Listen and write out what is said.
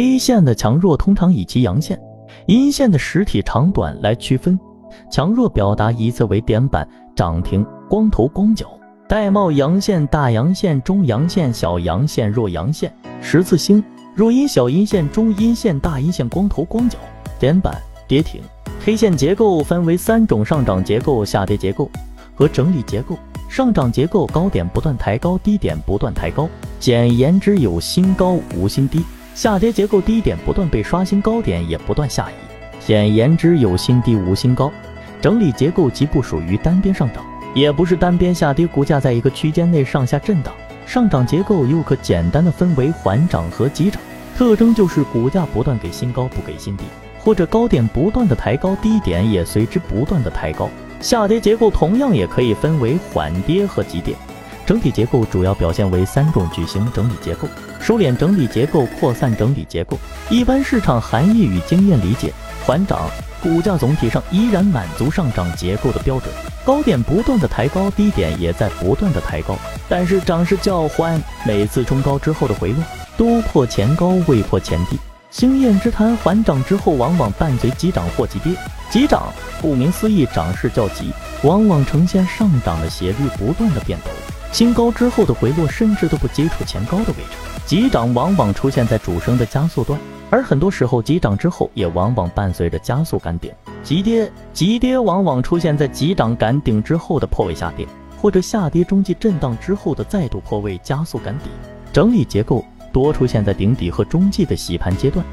A 线的强弱通常以其阳线、阴线的实体长短来区分，强弱表达一次为点板、涨停、光头、光脚、带帽、阳线、大阳线、中阳线、小阳线、弱阳线、十字星、弱阴、小阴线、中阴线、大阴线、光头、光脚、点板、跌停。黑线结构分为三种：上涨结构、下跌结构和整理结构。上涨结构高点不断抬高，低点不断抬高，简言之有新高无新低；下跌结构低点不断被刷新，高点也不断下移，简言之有新低无新高。整理结构即不属于单边上涨，也不是单边下跌，股价在一个区间内上下震荡。上涨结构又可简单的分为缓涨和急涨，特征就是股价不断给新高不给新低，或者高点不断的抬高，低点也随之不断的抬高。下跌结构同样也可以分为缓跌和急跌。整体结构主要表现为三种：矩形整理结构、收敛整理结构、扩散整理结构。一般市场含义与经验理解：缓涨，股价总体上依然满足上涨结构的标准，高点不断的抬高，低点也在不断的抬高，但是涨势较缓，每次冲高之后的回落都破前高未破前低。经验之谈，缓涨之后往往伴随急涨或急跌。急涨顾名思义，涨势较急，往往呈现上涨的斜率不断的变陡，新高之后的回落甚至都不接触前高的位置。急涨往往出现在主升的加速段，而很多时候急涨之后也往往伴随着加速赶顶。急跌往往出现在急涨赶顶之后的破位下跌，或者下跌中继震荡之后的再度破位加速赶底。整理结构多出现在顶底和中继的洗盘阶段。